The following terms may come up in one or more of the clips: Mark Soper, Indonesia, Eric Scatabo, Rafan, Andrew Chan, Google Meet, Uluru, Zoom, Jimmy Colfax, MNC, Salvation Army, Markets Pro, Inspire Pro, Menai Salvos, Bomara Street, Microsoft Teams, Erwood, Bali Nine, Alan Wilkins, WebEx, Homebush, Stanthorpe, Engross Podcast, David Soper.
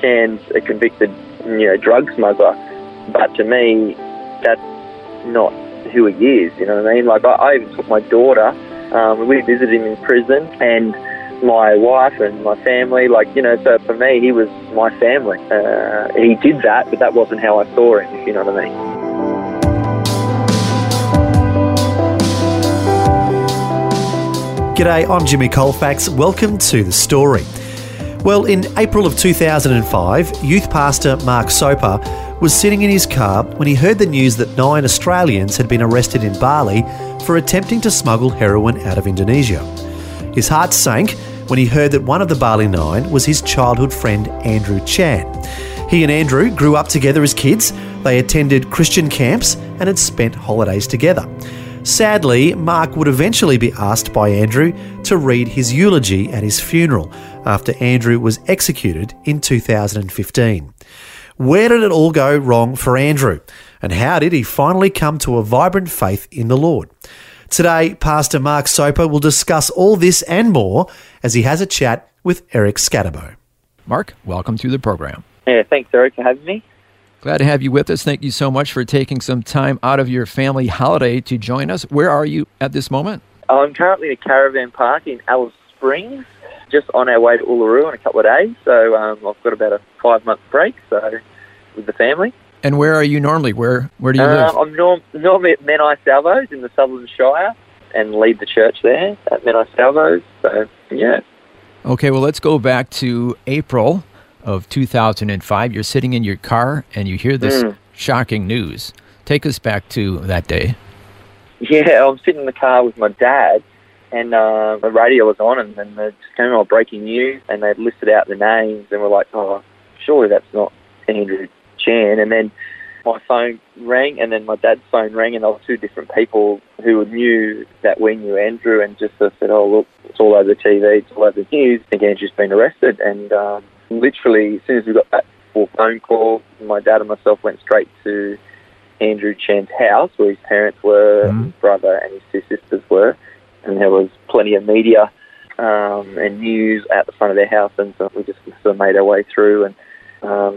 Chan's a convicted, drug smuggler, but to me, that's not who he is. You know what I mean? Like, I even took my daughter. We visited him in prison, and my wife and my family. So for me, he was my family. He did that, but that wasn't how I saw him. If you know what I mean. G'day, I'm Jimmy Colfax. Welcome to The Story. Well, in April of 2005, youth pastor Mark Soper was sitting in his car when he heard the news that 9 Australians had been arrested in Bali for attempting to smuggle heroin out of Indonesia. His heart sank when he heard that one of the Bali Nine was his childhood friend Andrew Chan. He and Andrew grew up together as kids, they attended Christian camps and had spent holidays together. Sadly, Mark would eventually be asked by Andrew to read his eulogy at his funeral after Andrew was executed in 2015. Where did it all go wrong for Andrew? And how did he finally come to a vibrant faith in the Lord? Today, Pastor Mark Soper will discuss all this and more as he has a chat with Eric Scatabo. Mark, welcome to the program. Yeah, thanks, Eric, for having me. Glad to have you with us. Thank you so much for taking some time out of your family holiday to join us. Where are you at this moment? I'm currently in a caravan park in Alice Springs, just on our way to Uluru in a couple of days. So I've got about a 5-month break with the family. And where are you normally? Where do you live? I'm normally at Menai Salvos in the Southern Shire and lead the church there at Menai Salvos. So, yeah. Okay, well, let's go back to April of 2005. You're sitting in your car and you hear this shocking news. Take us back to that day. Yeah, I'm sitting in the car with my dad and the radio was on and they just came on breaking news and they listed out the names and we're like, oh, surely that's not Andrew Chan. And then my phone rang and then my dad's phone rang and there were two different people who knew that we knew Andrew and just said, oh, look, it's all over the TV, it's all over the news. I think Andrew's been arrested and... literally, as soon as we got that full phone call, my dad and myself went straight to Andrew Chan's house, where his parents were, his brother and his 2 sisters were, and there was plenty of media and news at the front of their house, and so we just sort of made our way through and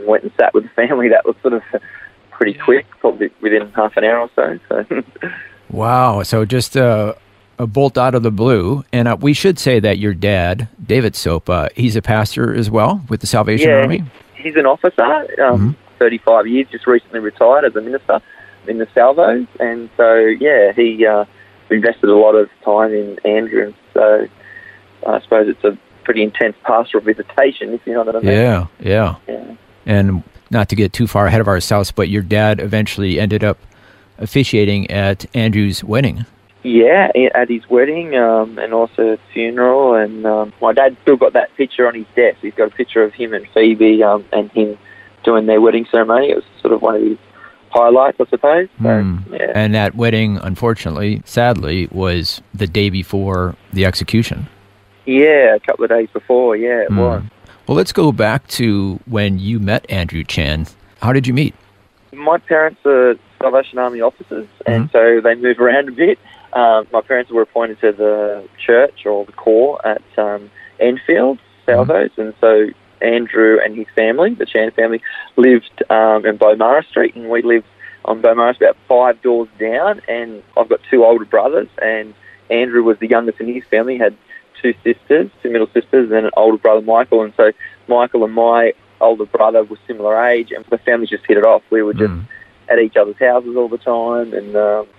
went and sat with the family. That was sort of pretty quick, probably within half an hour or so. Wow, so just... a bolt out of the blue, and we should say that your dad, David Soper, he's a pastor as well with the Salvation Army. He's an officer, 35 years, just recently retired as a minister in the Salvos, and so, he invested a lot of time in Andrew, and so I suppose it's a pretty intense pastoral visitation, if you know what I mean. Yeah. And not to get too far ahead of ourselves, but your dad eventually ended up officiating at Andrew's wedding. Yeah, at his wedding and also at his funeral. And my dad's still got that picture on his desk. He's got a picture of him and Phoebe and him doing their wedding ceremony. It was sort of one of his highlights, I suppose. So, yeah. And that wedding, unfortunately, sadly, was the day before the execution. Yeah, a couple of days before, it was. Well, let's go back to when you met Andrew Chan. How did you meet? My parents are Salvation Army officers, and so they move around a bit. My parents were appointed to the church or the corps at Enfield, Salvos, and so Andrew and his family, the Chan family, lived in Bomara Street, and we lived on Bomara Street about 5 doors down, and I've got 2 older brothers, and Andrew was the youngest in his family, had 2 sisters, 2 middle sisters, and an older brother, Michael, and so Michael and my older brother were similar age, and the family just hit it off. We were just... at each other's houses all the time, and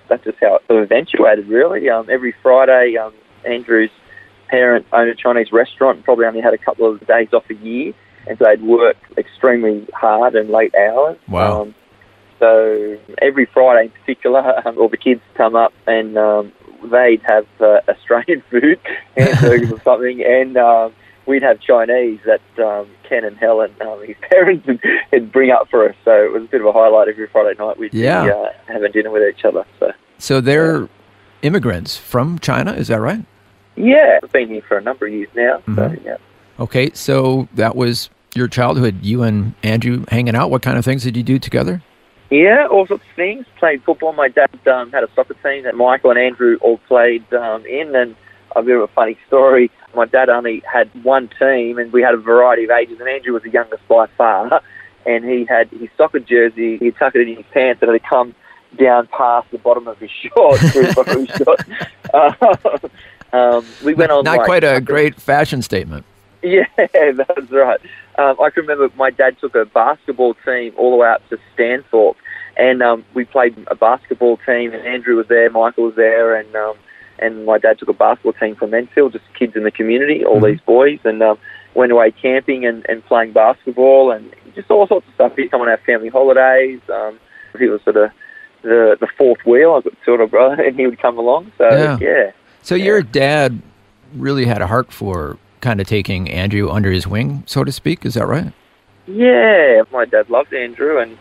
that's just how it sort of eventuated, really. Every Friday, Andrew's parents owned a Chinese restaurant and probably only had a couple of days off a year, and so they'd work extremely hard and late hours. Wow. So every Friday in particular, all the kids come up and they'd have Australian food, hamburgers or something, and we'd have Chinese that Ken and Helen, his parents, would bring up for us. So it was a bit of a highlight every Friday night. We'd be having dinner with each other. So they're immigrants from China, is that right? Yeah, I've been here for a number of years now. Mm-hmm. So, yeah. Okay, so that was your childhood, you and Andrew hanging out. What kind of things did you do together? Yeah, all sorts of things. Played football. My dad had a soccer team that Michael and Andrew all played in, and a bit of a funny story. My dad only had one team, and we had a variety of ages, and Andrew was the youngest by far, and he had his soccer jersey. He tucked it in his pants, and it had come down past the bottom of his shorts. We went on. Not like, quite a great fashion statement. Yeah, that's right. I can remember my dad took a basketball team all the way up to Stanthorpe, and we played a basketball team, and Andrew was there, Michael was there, and my dad took a basketball team from Enfield, just kids in the community, all these boys, and went away camping and playing basketball and just all sorts of stuff. He'd come on our family holidays. He was sort of the fourth wheel, sort of brother, and he would come along. So your dad really had a heart for kind of taking Andrew under his wing, so to speak. Is that right? Yeah, my dad loved Andrew, and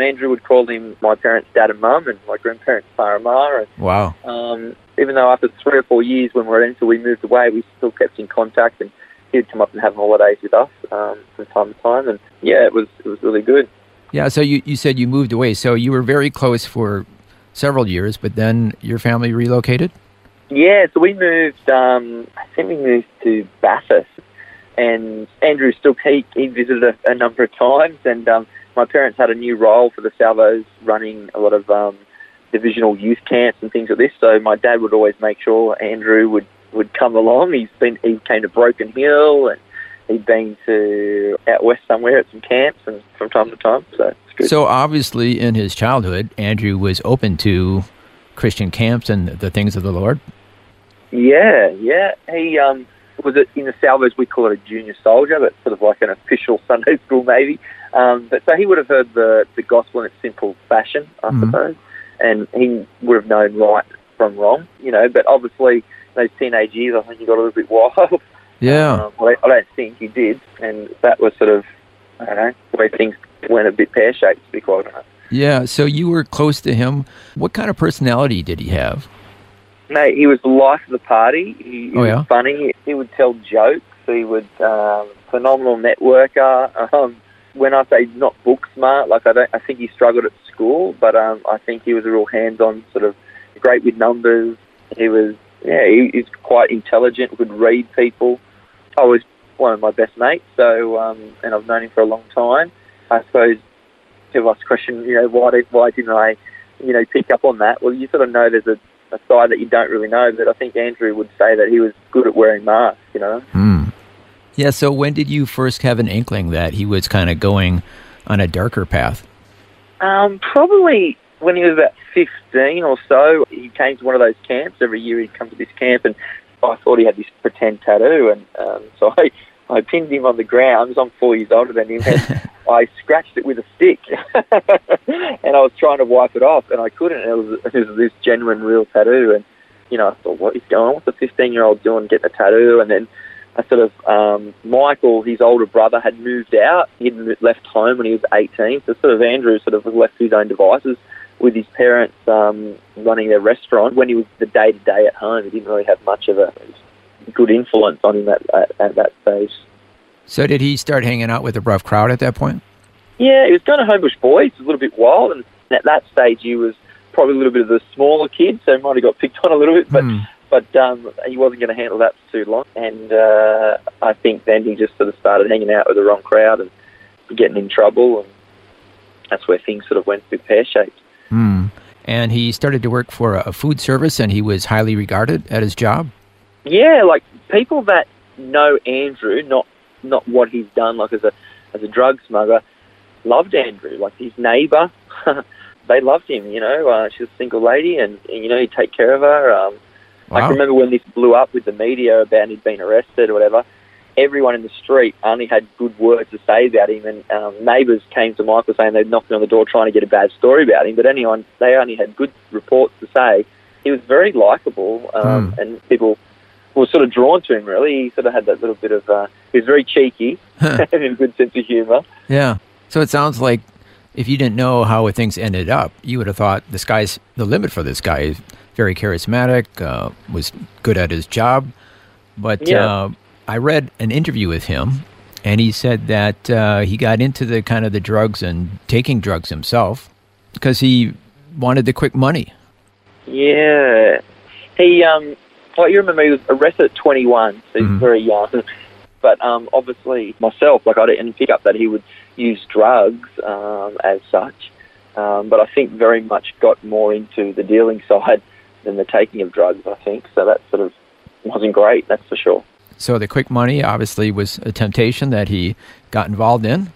Andrew would call him my parents' dad and mum, and my grandparents' pa and ma. Wow. Even though after 3 or 4 years when we were at Enfield, we moved away, we still kept in contact, and he'd come up and have holidays with us from time to time, and yeah, it was really good. Yeah, so you said you moved away, so you were very close for several years, but then your family relocated? Yeah, so we moved, I think we moved to Bathurst, and Andrew still, he visited a number of times, and my parents had a new role for the Salvos, running a lot of divisional youth camps and things like this, so my dad would always make sure Andrew would come along. He came to Broken Hill, and he'd been to out west somewhere at some camps, and from time to time, so it's good. So obviously in his childhood, Andrew was open to Christian camps and the things of the Lord. Yeah. He was in the Salvos, we call it a junior soldier, but sort of like an official Sunday school maybe. But so he would have heard the gospel in its simple fashion, I suppose, and he would have known right from wrong, but obviously those teenage years, I think he got a little bit wild. Yeah. I don't think he did, and that was sort of, I don't know, where things went a bit pear-shaped, to be quite honest. Yeah, so you were close to him. What kind of personality did he have? Mate, he was the life of the party. He was funny. He would tell jokes. He would, phenomenal networker. When I say not book smart, I think he struggled at school, but I think he was a real hands-on, sort of great with numbers. He was, he was quite intelligent, would read people. I was one of my best mates, so, and I've known him for a long time. I suppose people ask the question, why didn't I, pick up on that? Well, you sort of know there's a side that you don't really know, but I think Andrew would say that he was good at wearing masks, Yeah, so when did you first have an inkling that he was kind of going on a darker path? Probably when he was about 15 or so. He came to one of those camps. Every year he'd come to this camp, and I thought he had this pretend tattoo, and so I pinned him on the ground. I'm 4 years older than him, and I scratched it with a stick, and I was trying to wipe it off, and I couldn't. It was this genuine, real tattoo, and, I thought, what is going on? What's a 15-year-old doing getting a tattoo? And then I sort of, Michael, his older brother, had moved out. He'd left home when he was 18, so sort of Andrew sort of was left to his own devices with his parents running their restaurant. When he was the day-to-day at home, he didn't really have much of a good influence on him at that stage. So did he start hanging out with a rough crowd at that point? Yeah, he was going to Homebush Boys, a little bit wild, and at that stage he was probably a little bit of the smaller kid, so he might have got picked on a little bit, but he wasn't going to handle that for too long, and I think then he just sort of started hanging out with the wrong crowd and getting in trouble, and that's where things sort of went through pear-shaped. Mm. And he started to work for a food service, and he was highly regarded at his job? Yeah, like people that know Andrew, not what he's done, like as a drug smuggler, loved Andrew. Like his neighbour, they loved him, she's a single lady, and he'd take care of her. Wow. I can remember when this blew up with the media about he'd been arrested or whatever, everyone in the street only had good words to say about him, and neighbours came to Michael saying they'd knocked on the door trying to get a bad story about him, but anyone, they only had good reports to say. He was very likeable, and people was sort of drawn to him, really. He sort of had that little bit of, he was very cheeky and a good sense of humour. Yeah. So it sounds like if you didn't know how things ended up, you would have thought the sky's the limit for this guy. He's very charismatic, was good at his job. But I read an interview with him, and he said that he got into the kind of the drugs and taking drugs himself because he wanted the quick money. Yeah. He, like you remember, he was arrested at 21, so he's very young. But obviously, myself, like I didn't pick up that he would use drugs as such. But I think very much got more into the dealing side than the taking of drugs, I think. So that sort of wasn't great, that's for sure. So the quick money obviously was a temptation that he got involved in.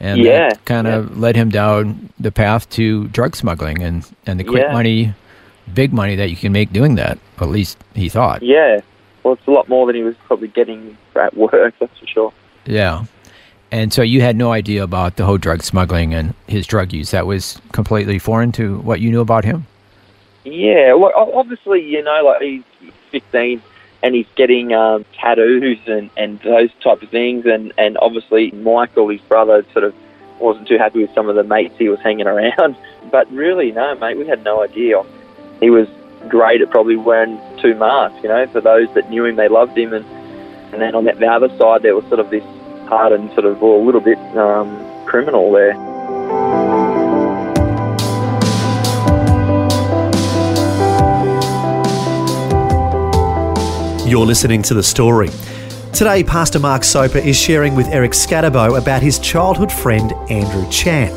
And that kind of led him down the path to drug smuggling and the quick money, big money that you can make doing that, at least he thought. Yeah. Well, it's a lot more than he was probably getting at work, that's for sure. Yeah. And so you had no idea about the whole drug smuggling and his drug use. That was completely foreign to what you knew about him? Yeah. Well, obviously, you know, like he's 15 and he's getting tattoos and those type of things. And obviously, Michael, his brother, sort of wasn't too happy with some of the mates he was hanging around. But really, no, mate, we had no idea. He was great at probably wearing two masks, you know. For those that knew him, they loved him. And then on the other side, there was sort of this hardened sort of, well, a little bit criminal there. You're listening to The Story. Today, Pastor Mark Soper is sharing with Eric Scatabo about his childhood friend, Andrew Chan,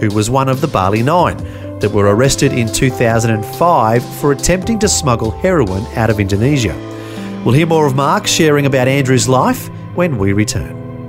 who was one of the Bali Nine that were arrested in 2005 for attempting to smuggle heroin out of Indonesia. We'll hear more of Mark sharing about Andrew's life when we return.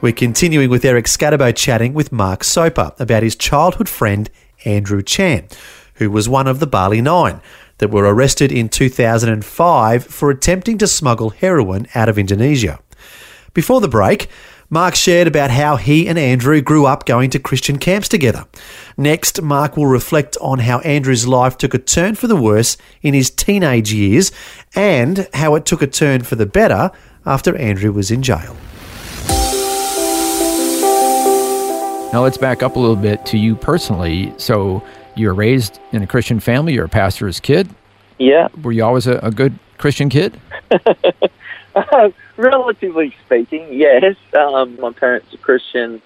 We're continuing with Eric Scatabo chatting with Mark Soper about his childhood friend, Andrew Chan, who was one of the Bali Nine that were arrested in 2005 for attempting to smuggle heroin out of Indonesia. Before the break, Mark shared about how he and Andrew grew up going to Christian camps together. Next, Mark will reflect on how Andrew's life took a turn for the worse in his teenage years and how it took a turn for the better after Andrew was in jail. Now let's back up a little bit to you personally. So you were raised in a Christian family. You're a pastor's kid. Yeah. Were you always a good Christian kid? Relatively speaking, yes. My parents are Christians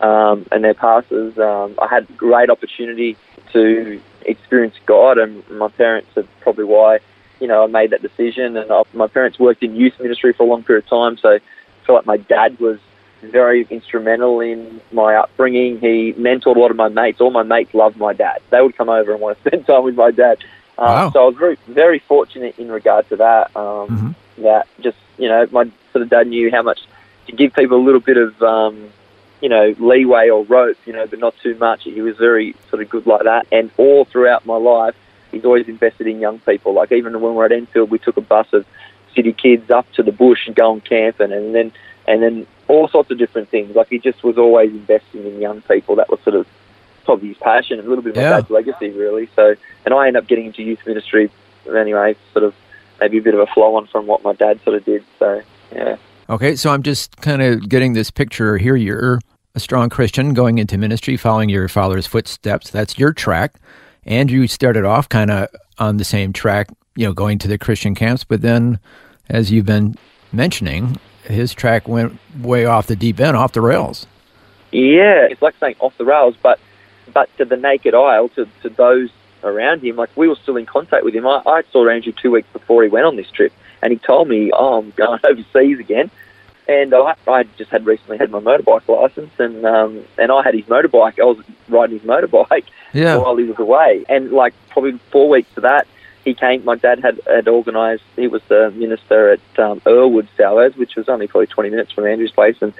and they're pastors. I had great opportunity to experience God, and my parents are probably why, you know, I made that decision. And my parents worked in youth ministry for a long period of time, so I feel like my dad was very instrumental in my upbringing. He mentored a lot of my mates. All my mates loved my dad. They would come over and want to spend time with my dad. Wow. So I was very, very fortunate in regard to that. That just, you know, my sort of dad knew how much to give people a little bit of, you know, leeway or rope, you know, but not too much. He was very sort of good like that. And all throughout my life, he's always invested in young people. Like even when we were at Enfield, we took a bus of city kids up to the bush and go on camping and then all sorts of different things. Like he just was always investing in young people. That was sort of probably his passion and a little bit of my dad's legacy, really. So, and I ended up getting into youth ministry anyway, sort of maybe a bit of a flow on from what my dad sort of did. So, yeah. Okay, so I'm just kind of getting this picture here. You're a strong Christian going into ministry, following your father's footsteps. That's your track. And you started off kind of on the same track, you know, going to the Christian camps. But then, as you've been mentioning, his track went way off the deep end, off the rails. Yeah, it's like saying off the rails, but to the naked eye, to those around him, like we were still in contact with him. I saw Andrew 2 weeks before he went on this trip, and he told me, "Oh, I'm going overseas again." And I just had recently had my motorbike license, and I had his motorbike. I was riding his motorbike while he was away, and like probably 4 weeks to that, he came. My dad had organised. He was the minister at Erwood Salvos, which was only probably 20 minutes from Andrew's place, and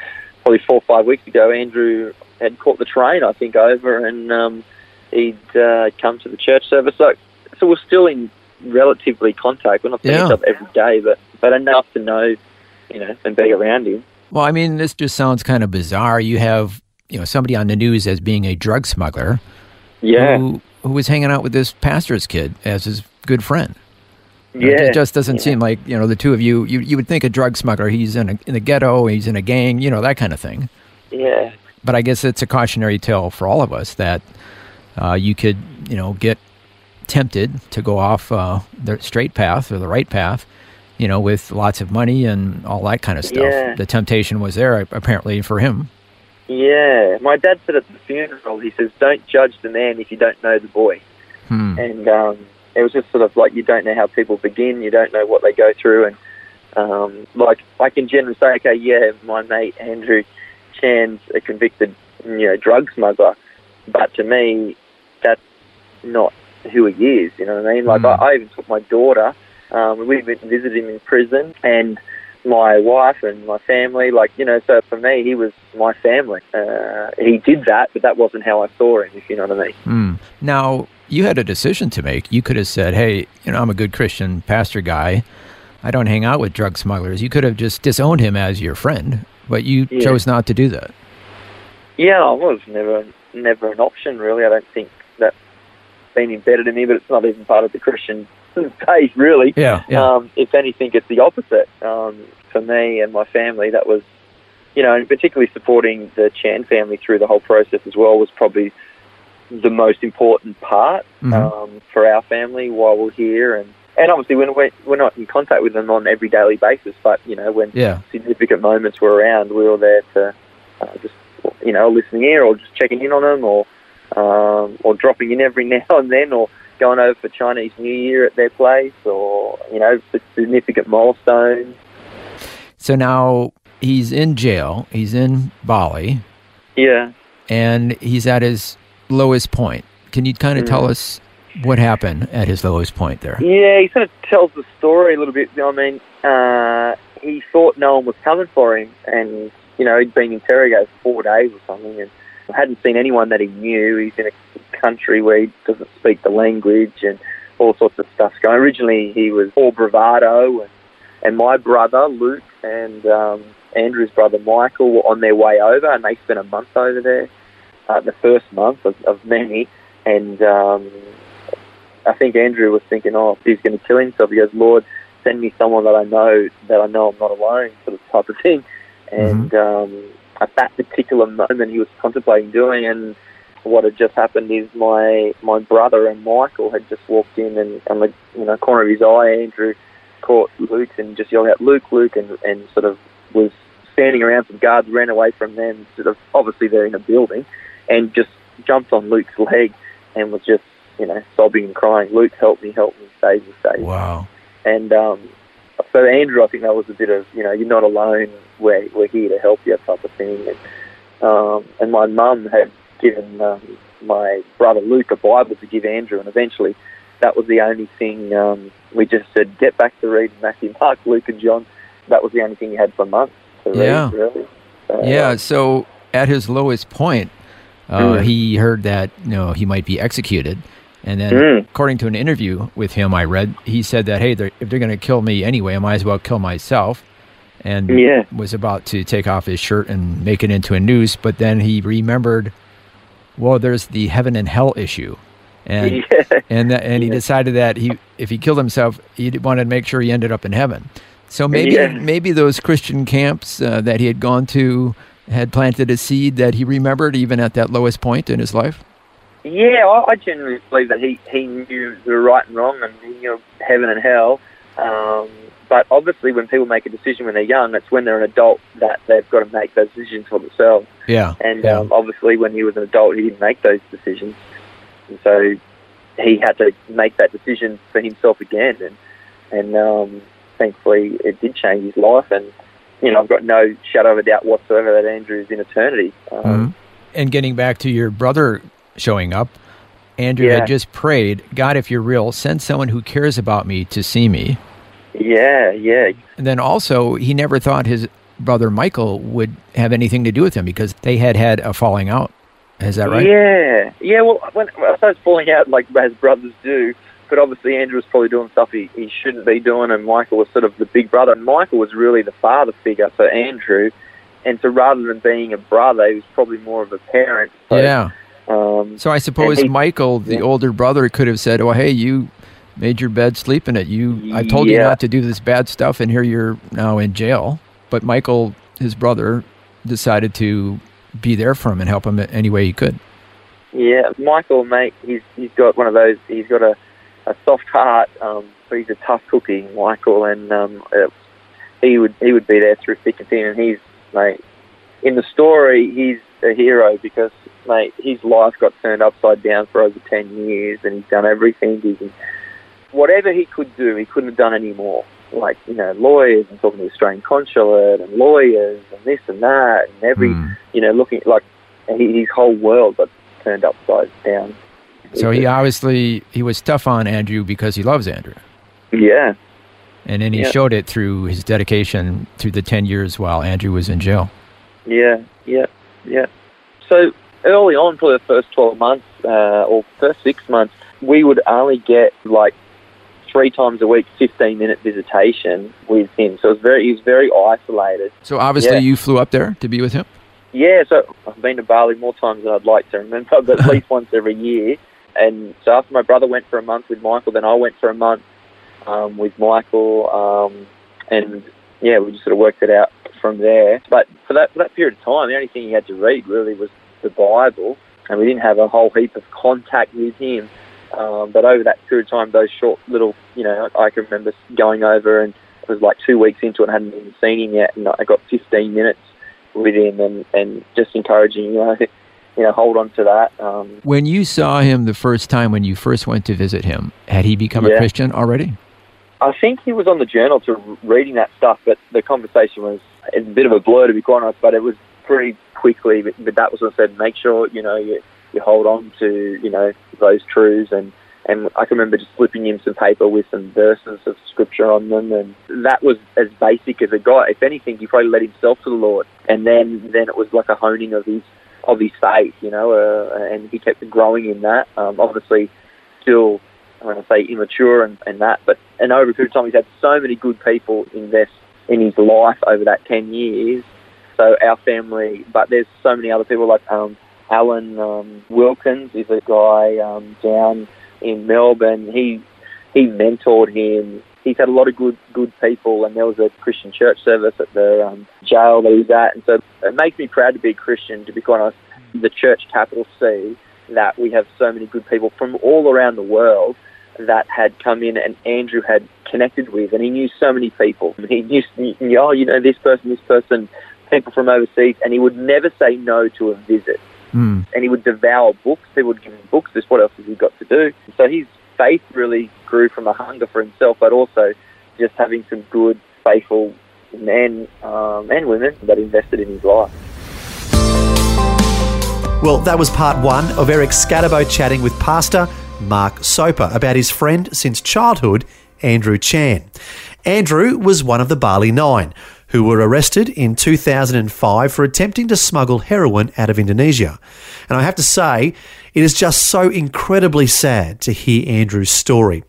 probably 4 or 5 weeks ago, Andrew had caught the train, I think, over, and he'd come to the church service. So we're still in relatively contact. We're not picking up every day, but enough to know, you know, and be around him. Well, I mean, this just sounds kind of bizarre. You have, you know, somebody on the news as being a drug smuggler, who was hanging out with this pastor's kid as his good friend. It just doesn't seem like, you know, the two of you, you would think a drug smuggler, he's in the ghetto, he's in a gang, you know, that kind of thing. Yeah. But I guess it's a cautionary tale for all of us that you could, you know, get tempted to go off the straight path or the right path, you know, with lots of money and all that kind of stuff. Yeah. The temptation was there, apparently, for him. Yeah. My dad said at the funeral, he says, don't judge the man if you don't know the boy. And, it was just sort of like you don't know how people begin, you don't know what they go through, and like I can generally say, okay, my mate Andrew Chan's a convicted, you know, drug smuggler, but to me, that's not who he is. You know what I mean? Like I even took my daughter, we went and visited him in prison, and my wife and my family, like, you know, so for me, he was my family. He did that, but that wasn't how I saw him, if you know what I mean. Now, you had a decision to make. You could have said, hey, you know, I'm a good Christian pastor guy. I don't hang out with drug smugglers. You could have just disowned him as your friend, but you chose not to do that. Yeah, it was never an option, really. I don't think that's been embedded in me, but it's not even part of the Christian faith, really. If anything, it's the opposite. For me and my family, that was, you know, and particularly supporting the Chan family through the whole process as well was probably the most important part for our family while we're here, and obviously we're not in contact with them on every daily basis, but you know, when significant moments were around, we were there to just, you know, listening ear or just checking in on them, or dropping in every now and then, or going over for Chinese New Year at their place, or you know, significant milestones. So now he's in jail, he's in Bali, and he's at his lowest point. Can you kind of tell us what happened at his lowest point there? Yeah, he sort of tells the story a little bit. I mean, he thought no one was coming for him, and, you know, he'd been interrogated for 4 days or something, and hadn't seen anyone that he knew. He's in a country where he doesn't speak the language and all sorts of stuff going. Originally, he was all bravado, and my brother, Luke, and Andrew's brother, Michael, were on their way over, and they spent a month over there. The first month of many, and I think Andrew was thinking, oh, he's going to kill himself. He goes, Lord, send me someone that I know I'm not alone, sort of type of thing. And at that particular moment, he was contemplating doing, and what had just happened is my brother and Michael had just walked in, and on the, you know, corner of his eye, Andrew caught Luke and just yelled out, Luke, and sort of was standing around. Some guards ran away from them, sort of, obviously they're in a building, and just jumped on Luke's leg and was just, you know, sobbing and crying, Luke, help me, save me. Wow. And so Andrew, I think that was a bit of, you know, you're not alone, we're here to help you type of thing. And my mum had given my brother Luke a Bible to give Andrew, and eventually that was the only thing we just said, get back to reading Matthew, Mark, Luke and John. That was the only thing you had for months to read, really. So at his lowest point, he heard that, you know, he might be executed. And then, according to an interview with him I read, he said that, hey, if they're going to kill me anyway, I might as well kill myself. And was about to take off his shirt and make it into a noose. But then he remembered, well, there's the heaven and hell issue. And and he decided that if he killed himself, he wanted to make sure he ended up in heaven. So maybe those Christian camps that he had gone to had planted a seed that he remembered even at that lowest point in his life? Yeah, I generally believe that he knew the right and wrong, and he knew heaven and hell. But obviously when people make a decision when they're young, it's when they're an adult that they've got to make those decisions for themselves. Yeah. And obviously when he was an adult, he didn't make those decisions. And so he had to make that decision for himself again. And thankfully it did change his life, and you know, I've got no shadow of a doubt whatsoever that Andrew's in eternity. And getting back to your brother showing up, Andrew had just prayed, God, if you're real, send someone who cares about me to see me. And then also, he never thought his brother Michael would have anything to do with him because they had had a falling out. Is that right? Yeah. Well, I suppose falling out like as brothers do, but obviously Andrew was probably doing stuff he shouldn't be doing, and Michael was sort of the big brother, and Michael was really the father figure for Andrew, and so rather than being a brother, he was probably more of a parent. So, yeah. So I suppose Michael, the older brother, could have said, "Oh, hey, you made your bed, sleep in it. I told you not to do this bad stuff, and here you're now in jail." But Michael, his brother, decided to be there for him and help him any way he could. Yeah, Michael, mate, he's got one of those. He's got a soft heart, but he's a tough cookie, Michael, and he would be there through thick and thin. And he's, mate, in the story, he's a hero because, mate, his life got turned upside down for over 10 years, and he's done everything whatever he could do, he couldn't have done any more. Like, you know, lawyers and talking to the Australian consulate and lawyers and this and that and looking like his whole world got turned upside down. So he was tough on Andrew because he loves Andrew. Yeah. And then he showed it through his dedication through the 10 years while Andrew was in jail. Yeah. So early on for the first 12 months or first 6 months, we would only get like 3 times a week, 15-minute visitation with him. So he was very isolated. So obviously you flew up there to be with him? Yeah, so I've been to Bali more times than I'd like to remember, but at least once every year. And so after my brother went for a month with Michael, then I went for a month with Michael. And we just sort of worked it out from there. But for that period of time, the only thing he had to read really was the Bible. And we didn't have a whole heap of contact with him. But over that period of time, those short little, I can remember going over, and it was like 2 weeks into it, I hadn't even seen him yet, and I got 15 minutes with him and just encouraging, hold on to that. When you saw him the first time, when you first went to visit him, had he become a Christian already? I think he was on the journal to reading that stuff, but the conversation was a bit of a blur, to be quite honest, but it was pretty quickly, but that was what I said, make sure, you hold on to, those truths. And I can remember just slipping him some paper with some verses of scripture on them. And that was as basic as it got. If anything, he probably led himself to the Lord. And then it was like a honing of his faith, and he kept growing in that. Obviously, still, I want to say immature and that. But over a period of time, he's had so many good people invest in his life over that 10 years. So our family, but there's so many other people like... Alan Wilkins is a guy down in Melbourne. He mentored him. He's had a lot of good people, and there was a Christian church service at the jail that he's at. And so it makes me proud to be a Christian, to be quite honest, the church, capital C, that we have so many good people from all around the world that had come in, and Andrew had connected with, and he knew so many people. He knew, this person, people from overseas, and he would never say no to a visit. Mm. And he would devour books. He would give him books. Just what else has he got to do? So his faith really grew from a hunger for himself, but also just having some good, faithful men and women that invested in his life. Well, that was part one of Eric Scatabo chatting with Pastor Mark Soper about his friend since childhood, Andrew Chan. Andrew was one of the Bali Nine, who were arrested in 2005 for attempting to smuggle heroin out of Indonesia. And I have to say, it is just so incredibly sad to hear Andrew's story.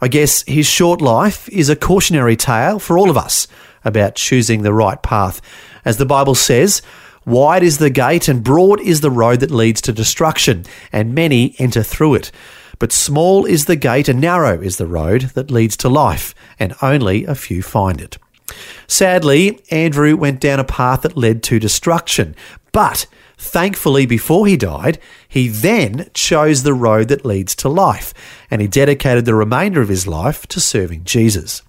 I guess his short life is a cautionary tale for all of us about choosing the right path. As the Bible says, wide is the gate and broad is the road that leads to destruction, and many enter through it. But small is the gate and narrow is the road that leads to life, and only a few find it. Sadly, Andrew went down a path that led to destruction, but thankfully before he died, he then chose the road that leads to life, and he dedicated the remainder of his life to serving Jesus.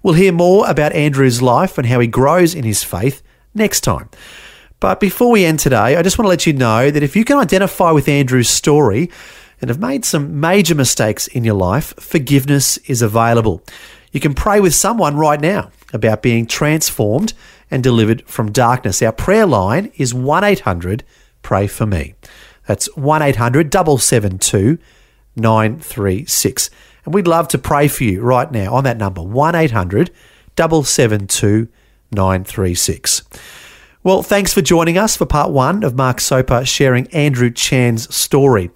We'll hear more about Andrew's life and how he grows in his faith next time. But before we end today, I just want to let you know that if you can identify with Andrew's story and have made some major mistakes in your life, forgiveness is available. You can pray with someone right now about being transformed and delivered from darkness. Our prayer line is 1-800-PRAY-FOR-ME. That's 1-800-772-936. And we'd love to pray for you right now on that number, 1-800-772-936. 936. Well, thanks for joining us for part one of Mark Soper sharing Andrew Chan's story.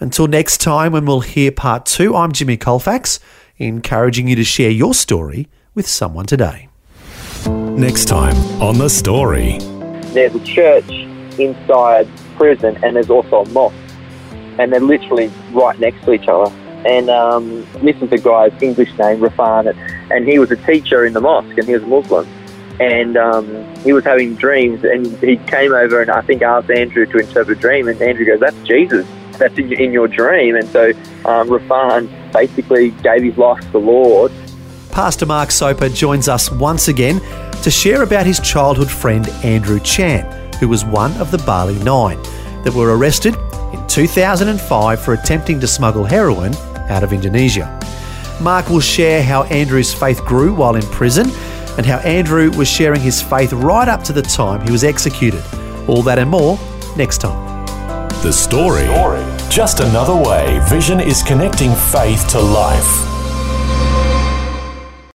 Until next time when we'll hear part two, I'm Jimmy Colfax, encouraging you to share your story with someone today. Next time on The Story. There's a church inside prison and there's also a mosque, and they're literally right next to each other. And this is the guy's English name, Rafan, and he was a teacher in the mosque and he was Muslim. And he was having dreams and he came over and I think asked Andrew to interpret a dream, and Andrew goes, that's Jesus. That's in your dream. And so Rafan basically gave his life to the Lord. Pastor Mark Soper joins us once again to share about his childhood friend Andrew Chan, who was one of the Bali Nine that were arrested in 2005 for attempting to smuggle heroin out of Indonesia. Mark will share how Andrew's faith grew while in prison and how Andrew was sharing his faith right up to the time he was executed. All that and more next time. The Story. Just another way Vision is connecting faith to life.